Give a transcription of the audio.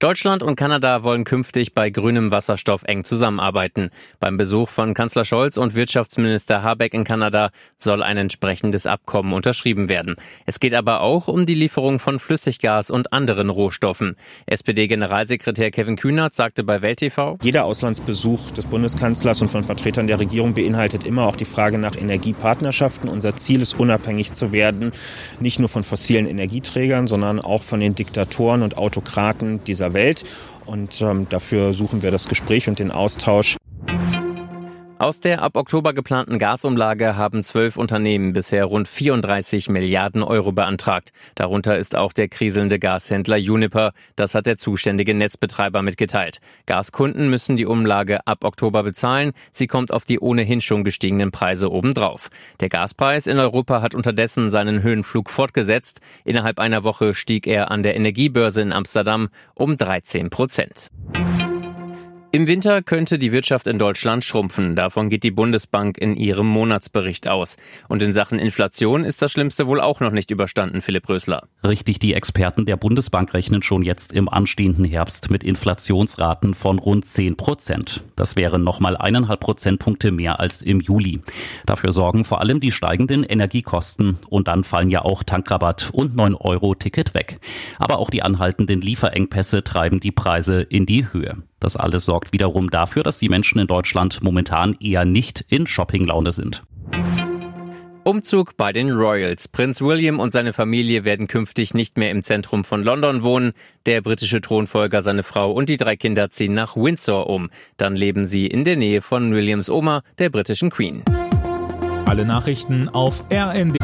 Deutschland und Kanada wollen künftig bei grünem Wasserstoff eng zusammenarbeiten. Beim Besuch von Kanzler Scholz und Wirtschaftsminister Habeck in Kanada soll ein entsprechendes Abkommen unterschrieben werden. Es geht aber auch um die Lieferung von Flüssiggas und anderen Rohstoffen. SPD-Generalsekretär Kevin Kühnert sagte bei Welt TV: Jeder Auslandsbesuch des Bundeskanzlers und von Vertretern der Regierung beinhaltet immer auch die Frage nach Energiepartnerschaften. Unser Ziel ist, unabhängig zu werden, nicht nur von fossilen Energieträgern, sondern auch von den Diktatoren und Autokraten dieser Welt. Und dafür suchen wir das Gespräch und den Austausch. Aus der ab Oktober geplanten Gasumlage haben 12 Unternehmen bisher rund 34 Milliarden Euro beantragt. Darunter ist auch der kriselnde Gashändler Uniper. Das hat der zuständige Netzbetreiber mitgeteilt. Gaskunden müssen die Umlage ab Oktober bezahlen. Sie kommt auf die ohnehin schon gestiegenen Preise obendrauf. Der Gaspreis in Europa hat unterdessen seinen Höhenflug fortgesetzt. Innerhalb einer Woche stieg er an der Energiebörse in Amsterdam um 13%. Im Winter könnte die Wirtschaft in Deutschland schrumpfen. Davon geht die Bundesbank in ihrem Monatsbericht aus. Und in Sachen Inflation ist das Schlimmste wohl auch noch nicht überstanden, Philipp Rösler. Richtig, die Experten der Bundesbank rechnen schon jetzt im anstehenden Herbst mit Inflationsraten von rund 10%. Das wären nochmal 1,5 Prozentpunkte mehr als im Juli. Dafür sorgen vor allem die steigenden Energiekosten. Und dann fallen ja auch Tankrabatt und 9-Euro-Ticket weg. Aber auch die anhaltenden Lieferengpässe treiben die Preise in die Höhe. Das alles sorgt wiederum dafür, dass die Menschen in Deutschland momentan eher nicht in Shoppinglaune sind. Umzug bei den Royals. Prinz William und seine Familie werden künftig nicht mehr im Zentrum von London wohnen. Der britische Thronfolger, seine Frau und die 3 Kinder ziehen nach Windsor um. Dann leben sie in der Nähe von Williams Oma, der britischen Queen. Alle Nachrichten auf RND.